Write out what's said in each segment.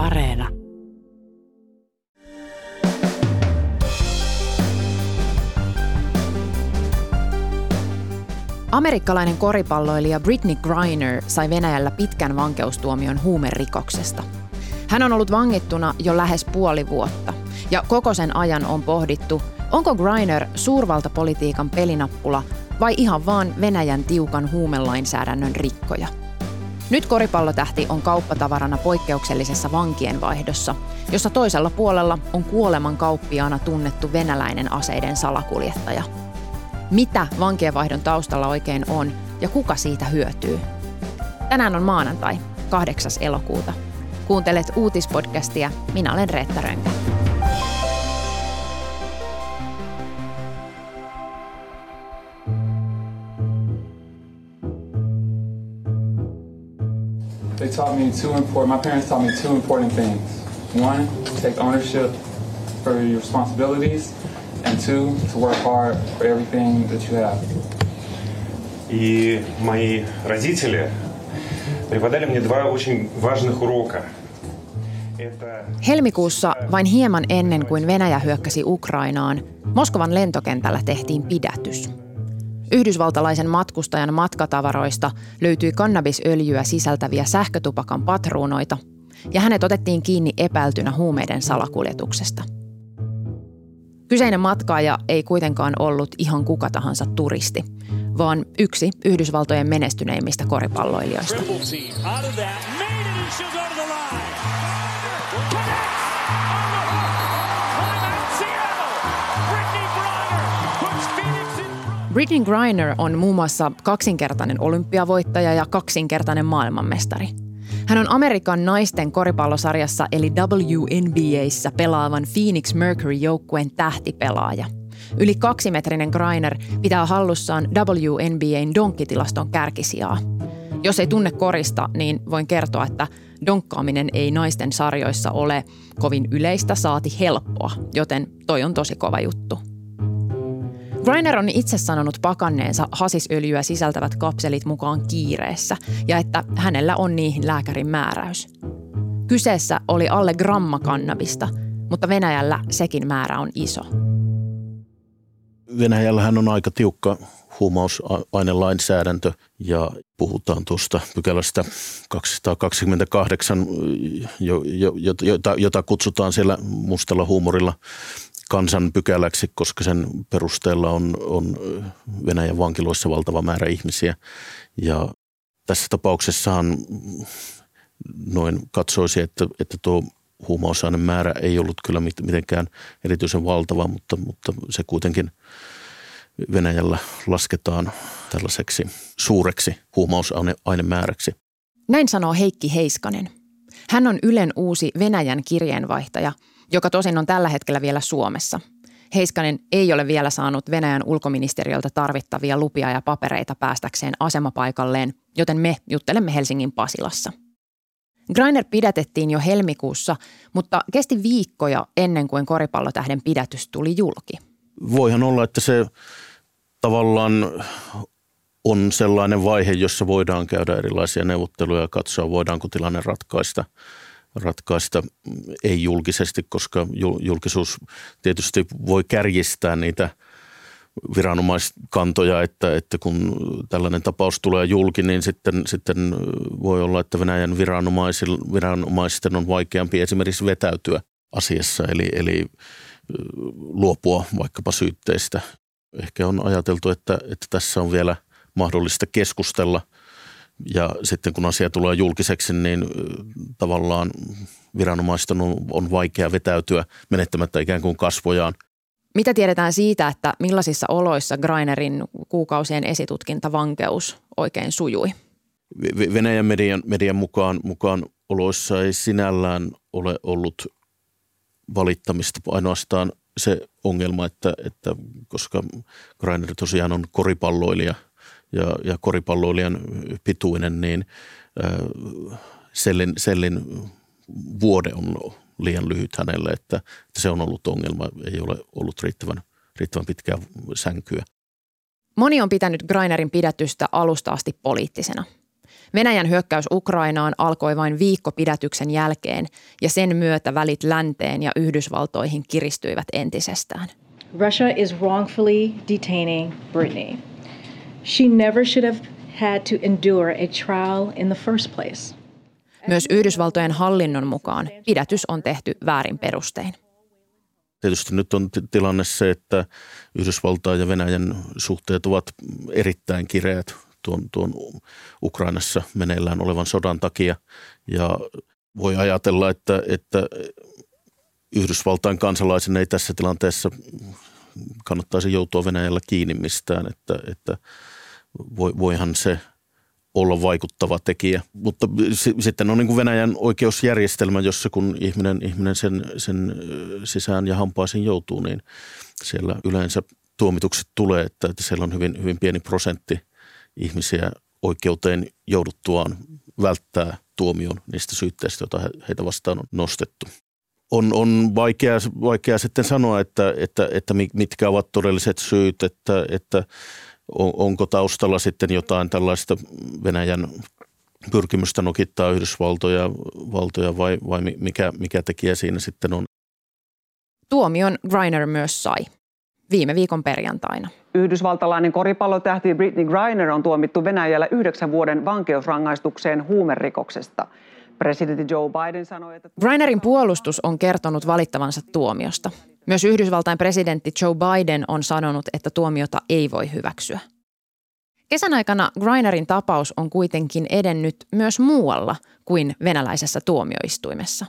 Areena. Amerikkalainen koripalloilija Brittney Griner sai Venäjällä pitkän vankeustuomion huumerikoksesta. Hän on ollut vangittuna jo lähes puoli vuotta, ja koko sen ajan on pohdittu, onko Griner suurvaltapolitiikan pelinappula vai ihan vaan Venäjän tiukan huumelainsäädännön rikkoja. Nyt koripallotähti on kauppatavarana poikkeuksellisessa vankienvaihdossa, jossa toisella puolella on kuoleman kauppiaana tunnettu venäläinen aseiden salakuljettaja. Mitä vankienvaihdon taustalla oikein on ja kuka siitä hyötyy? Tänään on maanantai, 8. elokuuta. Kuuntelet uutispodcastia. Minä olen Reetta Rönkä. They taught me my parents taught me two important things. One, take ownership for your responsibilities, and two, to work hard for everything that you have. И мои родители преподали мне два очень важных урока. Helmikuussa, vain hieman ennen kuin Venäjä hyökkäsi Ukrainaan, Moskovan lentokentällä tehtiin pidätys. Yhdysvaltalaisen matkustajan matkatavaroista löytyi kannabisöljyä sisältäviä sähkötupakan patruunoita, ja hänet otettiin kiinni epäiltynä huumeiden salakuljetuksesta. Kyseinen matkaaja ei kuitenkaan ollut ihan kuka tahansa turisti, vaan yksi Yhdysvaltojen menestyneimmistä koripalloilijoista. Brittney Griner on muun muassa kaksinkertainen olympiavoittaja ja kaksinkertainen maailmanmestari. Hän on Amerikan naisten koripallosarjassa eli WNBA:ssä pelaavan Phoenix Mercury-joukkueen tähtipelaaja. Yli 2-metrinen Griner pitää hallussaan WNBA:n donkkitilaston kärkisijaa. Jos ei tunne korista, niin voin kertoa, että donkkaaminen ei naisten sarjoissa ole kovin yleistä saati helppoa, joten toi on tosi kova juttu. Griner on itse sanonut pakanneensa hasisöljyä sisältävät kapselit mukaan kiireessä ja että hänellä on niihin lääkärin määräys. Kyseessä oli alle gramma kannabista, mutta Venäjällä sekin määrä on iso. Venäjällähän on aika tiukka huumausainelainsäädäntö ja puhutaan tuosta pykälästä 228, jota kutsutaan siellä mustalla huumorilla kansanpykäläksi, koska sen perusteella on Venäjän vankiloissa valtava määrä ihmisiä. Ja tässä tapauksessahan noin katsoisi, että tuo huumausaineen määrä ei ollut kyllä mitenkään erityisen valtava, mutta se kuitenkin Venäjällä lasketaan tällaiseksi suureksi huumausainemääräksi. Näin sanoo Heikki Heiskanen. Hän on Ylen uusi Venäjän kirjeenvaihtaja, joka tosin on tällä hetkellä vielä Suomessa. Heiskanen ei ole vielä saanut Venäjän ulkoministeriöltä tarvittavia lupia ja papereita päästäkseen asemapaikalleen, joten me juttelemme Helsingin Pasilassa. Griner pidätettiin jo helmikuussa, mutta kesti viikkoja ennen kuin koripallotähden pidätys tuli julki. Voihan olla, että se tavallaan on sellainen vaihe, jossa voidaan käydä erilaisia neuvotteluja ja katsoa, voidaanko tilanne ratkaista ei julkisesti, koska julkisuus tietysti voi kärjistää niitä viranomaiskantoja, että kun tällainen tapaus tulee julki, niin sitten voi olla, että Venäjän viranomaisten on vaikeampi esimerkiksi vetäytyä asiassa, eli luopua vaikkapa syytteistä. Ehkä on ajateltu, että tässä on vielä mahdollista keskustella. Ja sitten kun asia tulee julkiseksi, niin tavallaan viranomaisten on vaikea vetäytyä menettämättä ikään kuin kasvojaan. Mitä tiedetään siitä, että millaisissa oloissa Grinerin kuukausien esitutkintavankeus oikein sujui? Venäjän median mukaan oloissa ei sinällään ole ollut valittamista, ainoastaan se ongelma, että koska Griner tosiaan on koripalloilija – ja koripalloilijan pituinen, niin sellin vuode on liian lyhyt hänelle, että se on ollut ongelma, ei ole ollut riittävän pitkää sänkyä. Moni on pitänyt Grinerin pidätystä alusta asti poliittisena. Venäjän hyökkäys Ukrainaan alkoi vain viikkopidätyksen jälkeen ja sen myötä välit länteen ja Yhdysvaltoihin kiristyivät entisestään. Russia is wrongfully detaining Brittney. She never should have had to endure a trial in the first place. Myös Yhdysvaltojen hallinnon mukaan pidätys on tehty väärin perustein. Tietysti nyt on tilanne se, että Yhdysvaltain ja Venäjän suhteet ovat erittäin kireät tuon Ukrainassa meneillään olevan sodan takia. Ja voi ajatella, että Yhdysvaltain kansalaisen ei tässä tilanteessa kannattaisi joutua Venäjällä kiinni mistään, että voihan se olla vaikuttava tekijä. Mutta sitten on niin kuin Venäjän oikeusjärjestelmä, jossa kun ihminen sen sisään ja hampaisiin joutuu, niin siellä yleensä tuomitukset tulee, että siellä on hyvin, hyvin pieni prosentti ihmisiä oikeuteen jouduttuaan välttää tuomion niistä syytteistä, joita heitä vastaan on nostettu. On vaikea sitten sanoa, että mitkä ovat todelliset syyt, että onko taustalla sitten jotain tällaista Venäjän pyrkimystä nokittaa Yhdysvaltoja vai mikä tekijä siinä sitten on? Tuomion Griner myös sai viime viikon perjantaina. Yhdysvaltalainen koripallotähti Brittney Griner on tuomittu Venäjällä 9 vuoden vankeusrangaistukseen huumerikoksesta. Presidentti Joe Biden sanoi, että Grinerin puolustus on kertonut valittavansa tuomiosta. Myös Yhdysvaltain presidentti Joe Biden on sanonut, että tuomiota ei voi hyväksyä. Kesän aikana Grinerin tapaus on kuitenkin edennyt myös muualla kuin venäläisessä tuomioistuimessa.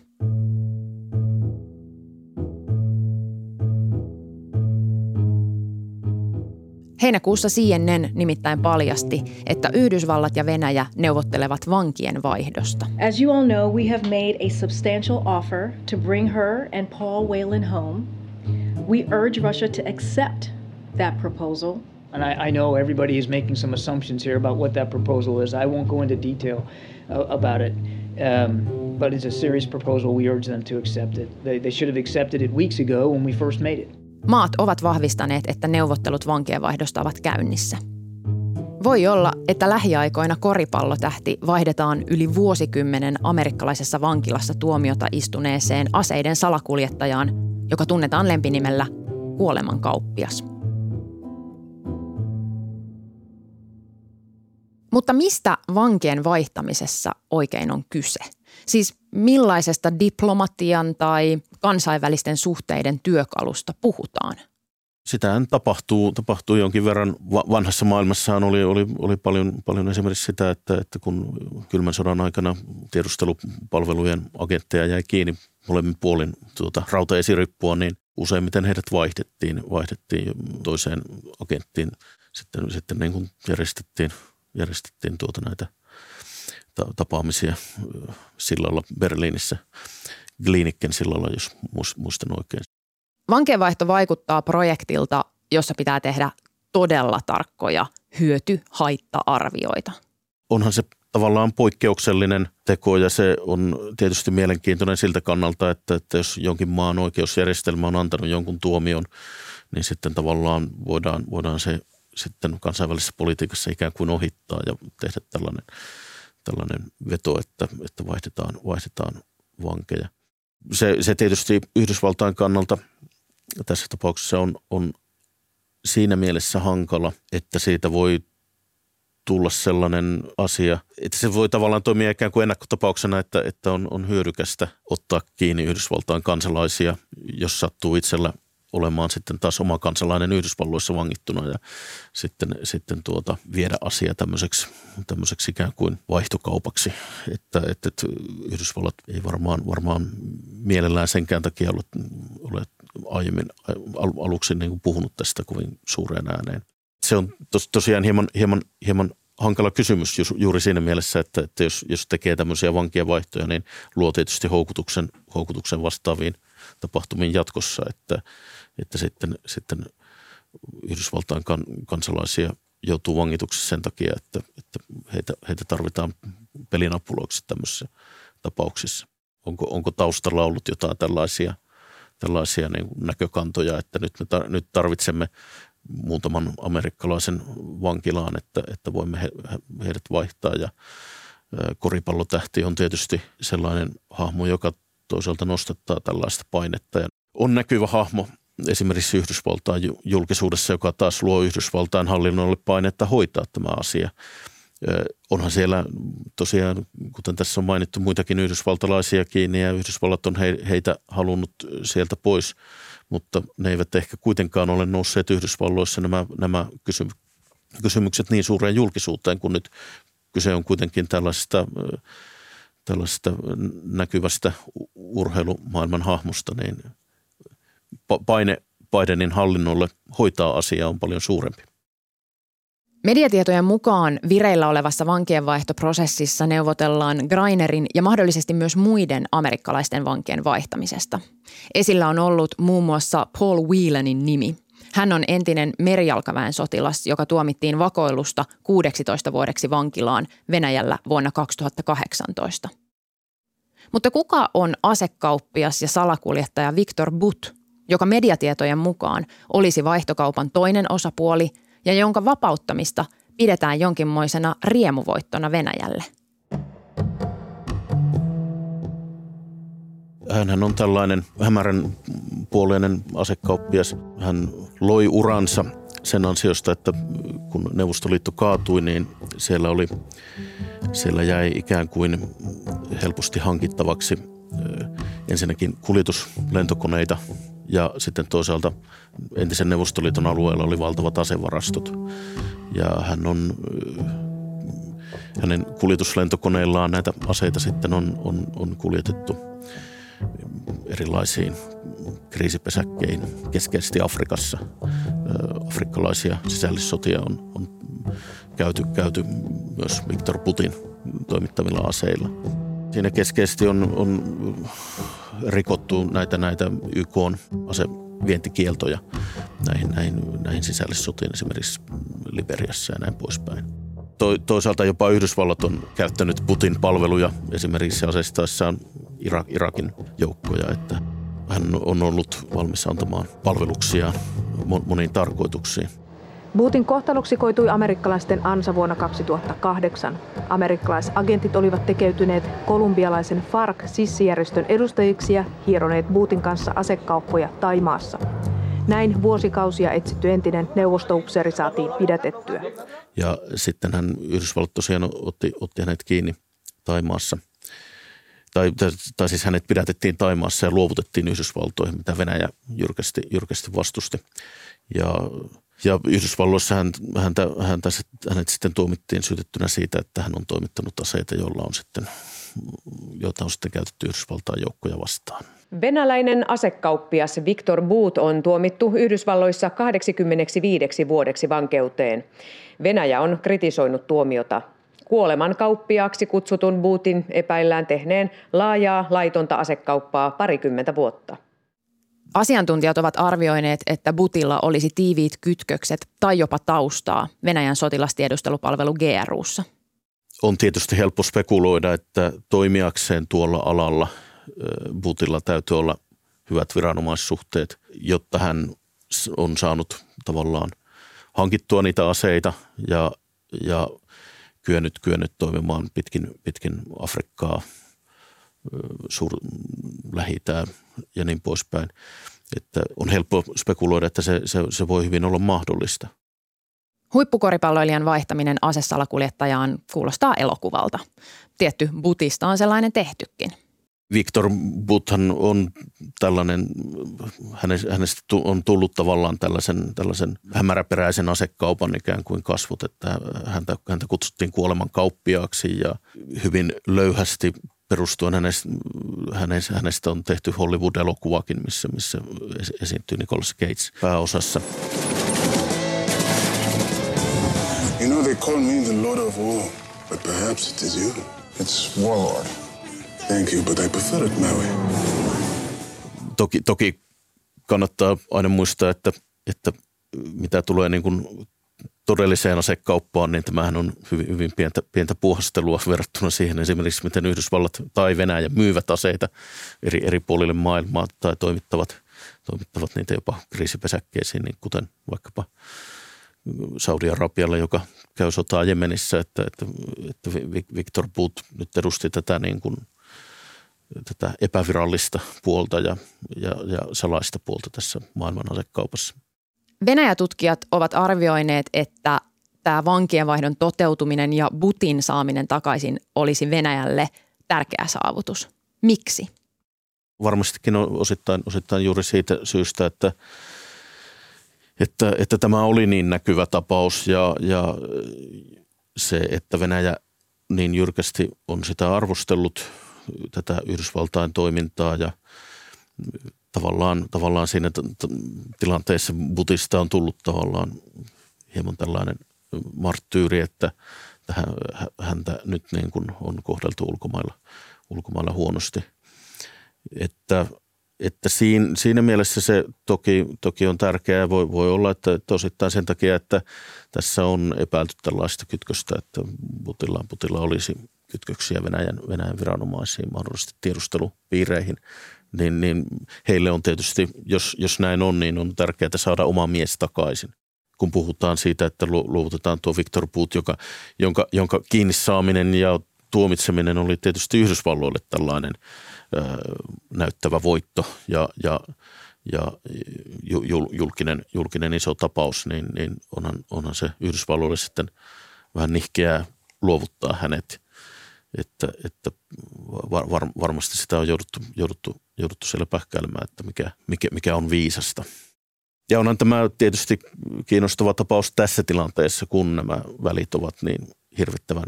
Heinäkuussa CNN nimittäin paljasti, että Yhdysvallat ja Venäjä neuvottelevat vankien vaihdosta. As you all know, we have made a substantial offer to bring her and Paul Whelan home. We urge Russia to accept that proposal. And I know everybody is making some assumptions here about what that proposal is. I won't go into detail about it. But it's a serious proposal. We urge them to accept it. They should have accepted it weeks ago when we first made it. Maat ovat vahvistaneet, että neuvottelut vankienvaihdosta ovat käynnissä. Voi olla, että lähiaikoina koripallotähti vaihdetaan yli vuosikymmenen amerikkalaisessa vankilassa tuomiota istuneeseen aseiden salakuljettajaan, joka tunnetaan lempinimellä kuolemankauppias. Mutta mistä vankien vaihtamisessa oikein on kyse? Siis millaisesta diplomatian tai kansainvälisten suhteiden työkalusta puhutaan? Sitähän tapahtuu jonkin verran. Vanhassa maailmassahan oli paljon esimerkiksi sitä, että kun kylmän sodan aikana tiedustelupalvelujen agentteja jäi kiinni molemmin puolin rautaesirippua, niin useimmiten heidät vaihdettiin toiseen agenttiin. Sitten niin kuin järjestettiin näitä tapaamisia sillalla Berliinissä, Glinikken sillalla, jos muistan oikein. Vankeenvaihto vaikuttaa projektilta, jossa pitää tehdä todella tarkkoja hyöty-haitta-arvioita. Onhan se tavallaan poikkeuksellinen teko ja se on tietysti mielenkiintoinen siltä kannalta, että jos jonkin maan oikeusjärjestelmä on antanut jonkun tuomion, niin sitten tavallaan voidaan se sitten kansainvälisessä politiikassa ikään kuin ohittaa ja tehdä tällainen veto, että vaihdetaan vankeja. Se tietysti Yhdysvaltain kannalta tässä tapauksessa on siinä mielessä hankala, että siitä voi tulla sellainen asia, että se voi tavallaan toimia ikään kuin ennakkotapauksena, että on hyödykästä ottaa kiinni Yhdysvaltain kansalaisia, jos sattuu itsellä olemaan sitten taas oma kansalainen Yhdysvalloissa vangittuna ja sitten viedä asia tämmöiseksi ikään kuin vaihtokaupaksi. Että Yhdysvallat ei varmaan mielellään senkään takia ole aiemmin aluksi niin kuin puhunut tästä kovin suureen ääneen. Se on tosiaan hieman hankala kysymys juuri siinä mielessä, että jos tekee tämmöisiä vankia vaihtoja, niin luo tietysti houkutuksen vastaaviin tapahtumiin jatkossa, että sitten Yhdysvaltain kansalaisia joutuu vangituksi sen takia, että heitä tarvitaan pelinapuloiksi tämmöisissä tapauksissa. Onko taustalla ollut jotain tällaisia niin kuin näkökantoja, että nyt tarvitsemme muutaman amerikkalaisen vankilaan, että voimme heidät vaihtaa ja Koripallotähti on tietysti sellainen hahmo, joka toisaalta nostattaa tällaista painetta ja on näkyvä hahmo esimerkiksi Yhdysvaltain julkisuudessa, joka taas luo Yhdysvaltain hallinnolle painetta hoitaa tämä asia. Onhan siellä tosiaan, kuten tässä on mainittu, muitakin yhdysvaltalaisiakin ja Yhdysvallat on heitä halunnut sieltä pois, mutta ne eivät ehkä kuitenkaan ole nousseet Yhdysvalloissa nämä kysymykset niin suureen julkisuuteen kuin nyt. Kyse on kuitenkin tällaisesta näkyvästä urheilumaailman hahmosta, niin paine Bidenin hallinnolle hoitaa asiaa on paljon suurempi. Mediatietojen mukaan vireillä olevassa vankienvaihtoprosessissa neuvotellaan Grinerin ja mahdollisesti myös muiden amerikkalaisten vankien vaihtamisesta. Esillä on ollut muun muassa Paul Whelanin nimi. Hän on entinen merijalkaväen sotilas, joka tuomittiin vakoilusta 16 vuodeksi vankilaan Venäjällä vuonna 2018. Mutta kuka on asekauppias ja salakuljettaja Viktor Bout, joka mediatietojen mukaan olisi vaihtokaupan toinen osapuoli ja jonka vapauttamista pidetään jonkinmoisena riemuvoittona Venäjälle? Hänhän on tällainen hämärän puoleinen asekauppias. Hän loi uransa sen ansiosta, että kun Neuvostoliitto kaatui, niin siellä jäi ikään kuin helposti hankittavaksi ensinnäkin kuljetuslentokoneita ja sitten toisaalta entisen Neuvostoliiton alueella oli valtavat asevarastot. Ja hänen kuljetuslentokoneillaan näitä aseita sitten on kuljetettu erilaisiin kriisipesäkkeihin, keskeisesti Afrikassa. Afrikkalaisia sisällissotia on käyty myös Viktor Boutin toimittamilla aseilla. Siinä keskeisesti on rikottu näitä YK:n asevientikieltoja näihin sisällissotiin esimerkiksi Liberiassa ja näin poispäin. Toisaalta jopa Yhdysvallat on käyttänyt Boutin palveluja esimerkiksi aseistaessaan Irakin joukkoja, että hän on ollut valmis antamaan palveluksia moniin tarkoituksiin. Boutin kohtaloksi koitui amerikkalaisten ansa vuonna 2008. Amerikkalaisagentit olivat tekeytyneet kolumbialaisen FARC-sissijärjestön edustajiksi ja hieroneet Boutin kanssa asekauppoja Taimaassa. Näin vuosikausia etsitty entinen neuvostoupseeri saatiin pidätettyä. Ja sitten hän Yhdysvallat tosiaan otti hänet kiinni Taimaassa. Tai siis hänet pidätettiin Taimaassa ja luovutettiin Yhdysvaltoihin, mitä Venäjä jyrkästi vastusti. Ja Yhdysvalloissa hänet sitten tuomittiin syytettynä siitä, että hän on toimittanut aseita, joita on sitten käytetty Yhdysvaltain joukkoja vastaan. Venäläinen asekauppias Viktor Bout on tuomittu Yhdysvalloissa 85 vuodeksi vankeuteen. Venäjä on kritisoinut tuomiota. Kuoleman kauppiaaksi kutsutun Boutin epäillään tehneen laajaa laitonta asekauppaa parikymmentä vuotta. Asiantuntijat ovat arvioineet, että Boutilla olisi tiiviit kytkökset tai jopa taustaa Venäjän sotilastiedustelupalvelu GRU:ssa. On tietysti helppo spekuloida, että toimijakseen tuolla alalla Boutilla täytyy olla hyvät viranomaissuhteet, jotta hän on saanut tavallaan hankittua niitä aseita ja kyennyt toimimaan pitkin Afrikkaa, Lähi-itää ja niin poispäin. Että on helppo spekuloida, että se voi hyvin olla mahdollista. Huippukoripalloilijan vaihtaminen asesalakuljettajaan kuulostaa elokuvalta. Tietty Boutista on sellainen tehtykin. Viktor Bouthan on tällainen, hänestä on tullut tavallaan tällaisen hämäräperäisen asekaupan ikään kuin kasvot, että häntä kutsuttiin kuoleman kauppiaaksi ja hyvin löyhästi perustuen hänestä on tehty Hollywood-elokuvakin, missä esiintyy Nicolas Cage pääosassa. You know they call me the Lord of War, but perhaps it is you. It's Warlord. Thank you, but I prefer it my way. Toki kannattaa aina muistaa, että mitä tulee niin kuin todelliseen asekauppaan, niin tämähän on hyvin pientä puuhastelua verrattuna siihen esimerkiksi, miten Yhdysvallat tai Venäjä myyvät aseita eri puolille maailmaa tai toimittavat niitä jopa kriisipesäkkeisiin, niin kuten vaikkapa Saudi-Arabialle, joka käy sotaa Jemenissä, että Viktor Bout nyt edusti tätä, niin kuin, tätä epävirallista puolta ja salaista puolta tässä maailman asekaupassa. Venäjä-tutkijat ovat arvioineet, että tämä vankienvaihdon toteutuminen ja Boutin saaminen takaisin olisi Venäjälle tärkeä saavutus. Miksi? Varmastikin osittain juuri siitä syystä, että tämä oli niin näkyvä tapaus ja se, että Venäjä niin jyrkästi on sitä arvostellut, tätä Yhdysvaltain toimintaa ja tavallaan siinä tilanteessa Boutista on tullut tavallaan hieman tällainen marttyyri, että häntä nyt niin kuin on kohdeltu ulkomailla huonosti. Että siinä mielessä se toki on tärkeää. Voi olla, että osittain sen takia, että tässä on epäilty tällaista kytköstä, että Boutilla olisi kytköksiä Venäjän viranomaisiin, mahdollisesti tiedustelupiireihin, niin heille on tietysti, jos näin on, niin on tärkeää saada oma mies takaisin. Kun puhutaan siitä, että luovutetaan tuo Viktor Bout, jonka kiinni saaminen ja tuomitseminen oli tietysti Yhdysvalloille tällainen näyttävä voitto ja julkinen iso tapaus, niin onhan se Yhdysvalloille sitten vähän nihkeää luovuttaa hänet. Että varmasti sitä on jouduttu siellä pähkäilemään, että mikä on viisasta. Ja onhan tämä tietysti kiinnostava tapaus tässä tilanteessa, kun nämä välit ovat niin hirvittävän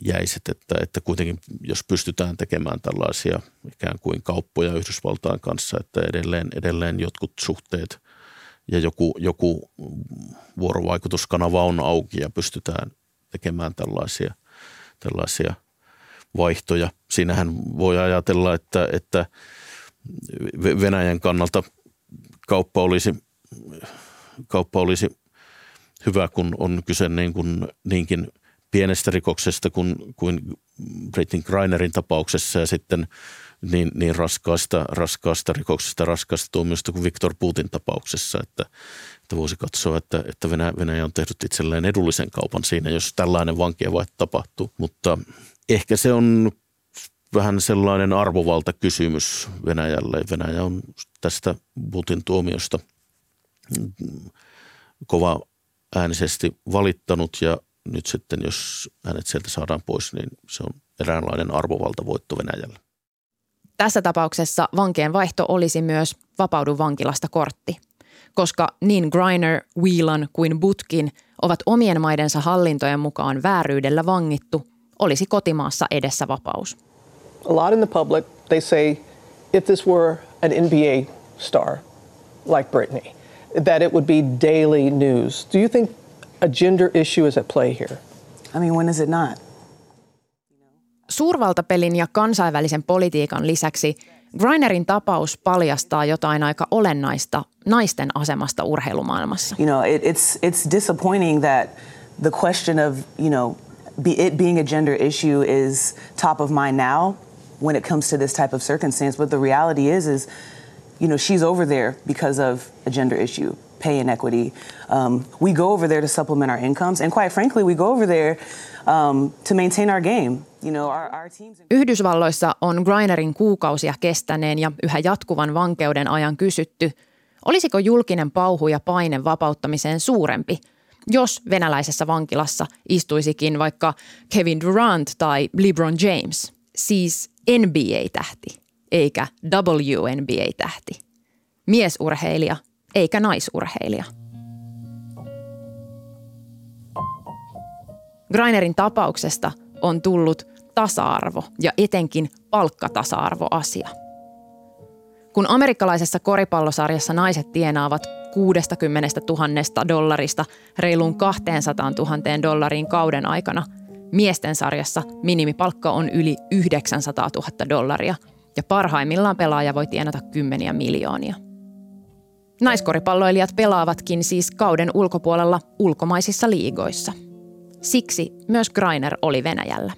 jäiset, että kuitenkin jos pystytään tekemään tällaisia ikään kuin kauppoja Yhdysvaltain kanssa, että edelleen jotkut suhteet ja joku vuorovaikutuskanava on auki ja pystytään tekemään tällaisia vaihtoja. Siinähän voi ajatella, että Venäjän kannalta kauppa olisi hyvä, kun on kyse niin kuin niinkin pienestä rikoksesta kuin Brittney Grinerin tapauksessa ja sitten niin raskaasta rikoksesta, raskaasta tuomiosta kuin Viktor Boutin tapauksessa, että voisi katsoa, että Venäjä on tehnyt itselleen edullisen kaupan siinä, jos tällainen vankienvaihto tapahtuu. Mutta ehkä se on vähän sellainen arvovaltakysymys Venäjälle. Venäjä on tästä Boutin tuomiosta kova äänisesti valittanut ja nyt sitten, jos hänet sieltä saadaan pois, niin se on eräänlainen arvovaltavoitto Venäjälle. Tässä tapauksessa vankien vaihto olisi myös vapaudu vankilasta -kortti, koska niin Griner, Whelan kuin Boutkin ovat omien maidensa hallintojen mukaan vääryydellä vangittu, olisi kotimaassa edessä vapaus. A lot in the public, they say if this were an NBA star like Brittney, that it would be daily news. Do you think a gender issue is at play here? I mean, when is it not? Suurvaltapelin ja kansainvälisen politiikan lisäksi Grinerin tapaus paljastaa jotain aika olennaista naisten asemasta urheilumaailmassa. You know, it's disappointing that the question of, you know, it being a gender issue is top of mind now when it comes to this type of circumstance, but the reality is you know, she's over there because of a gender issue, pay inequity. We go over there to supplement our incomes and quite frankly we go over there to maintain our game. You know, our teams... Yhdysvalloissa on Grinerin kuukausia kestäneen ja yhä jatkuvan vankeuden ajan kysytty, olisiko julkinen pauhu ja paine vapauttamiseen suurempi, jos venäläisessä vankilassa istuisikin vaikka Kevin Durant tai LeBron James, siis NBA-tähti eikä WNBA-tähti, miesurheilija eikä naisurheilija. Grinerin tapauksesta on tullut tasa-arvo ja etenkin palkkatasa-arvoasia. Kun amerikkalaisessa koripallosarjassa naiset tienaavat $60,000 reiluun $200,000 kauden aikana, miesten sarjassa minimipalkka on yli $900,000 ja parhaimmillaan pelaaja voi tienata kymmeniä miljoonia. Naiskoripalloilijat pelaavatkin siis kauden ulkopuolella ulkomaisissa liigoissa. Siksi myös Griner oli Venäjällä.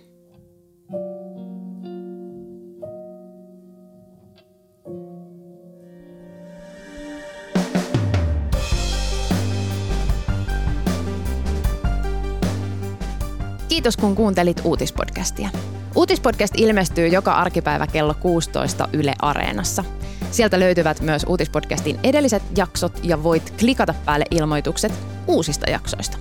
Kiitos kun kuuntelit Uutispodcastia. Uutispodcast ilmestyy joka arkipäivä kello 16 Yle Areenassa. Sieltä löytyvät myös Uutispodcastin edelliset jaksot ja voit klikata päälle ilmoitukset uusista jaksoista.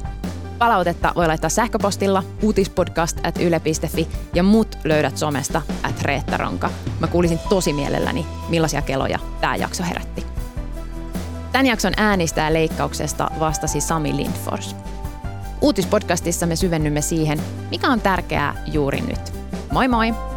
Palautetta voi laittaa sähköpostilla uutispodcast@yle.fi ja mut löydät somesta @reettaronka. Mä kuulisin tosi mielelläni, millaisia keloja tää jakso herätti. Tän jakson äänistä ja leikkauksesta vastasi Sami Lindfors. Uutispodcastissa me syvennymme siihen, mikä on tärkeää juuri nyt. Moi moi!